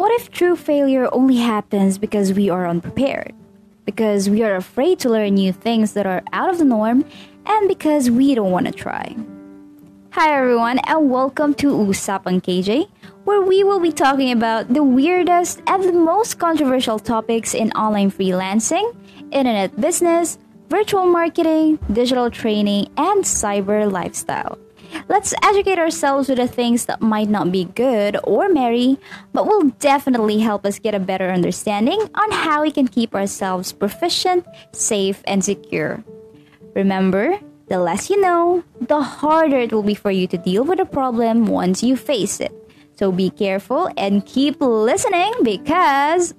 What if true failure only happens because we are unprepared? Because we are afraid to learn new things that are out of the norm, and because we don't want to try. Hi everyone, and welcome to Usapang KJ, where we will be talking about the weirdest and the most controversial topics in online freelancing, internet business, virtual marketing, digital training, and cyber lifestyle. Let's educate ourselves with the things that might not be good or merry, but will definitely help us get a better understanding on how we can keep ourselves proficient, safe, and secure. Remember, the less you know, the harder it will be for you to deal with a problem once you face it. So be careful and keep listening because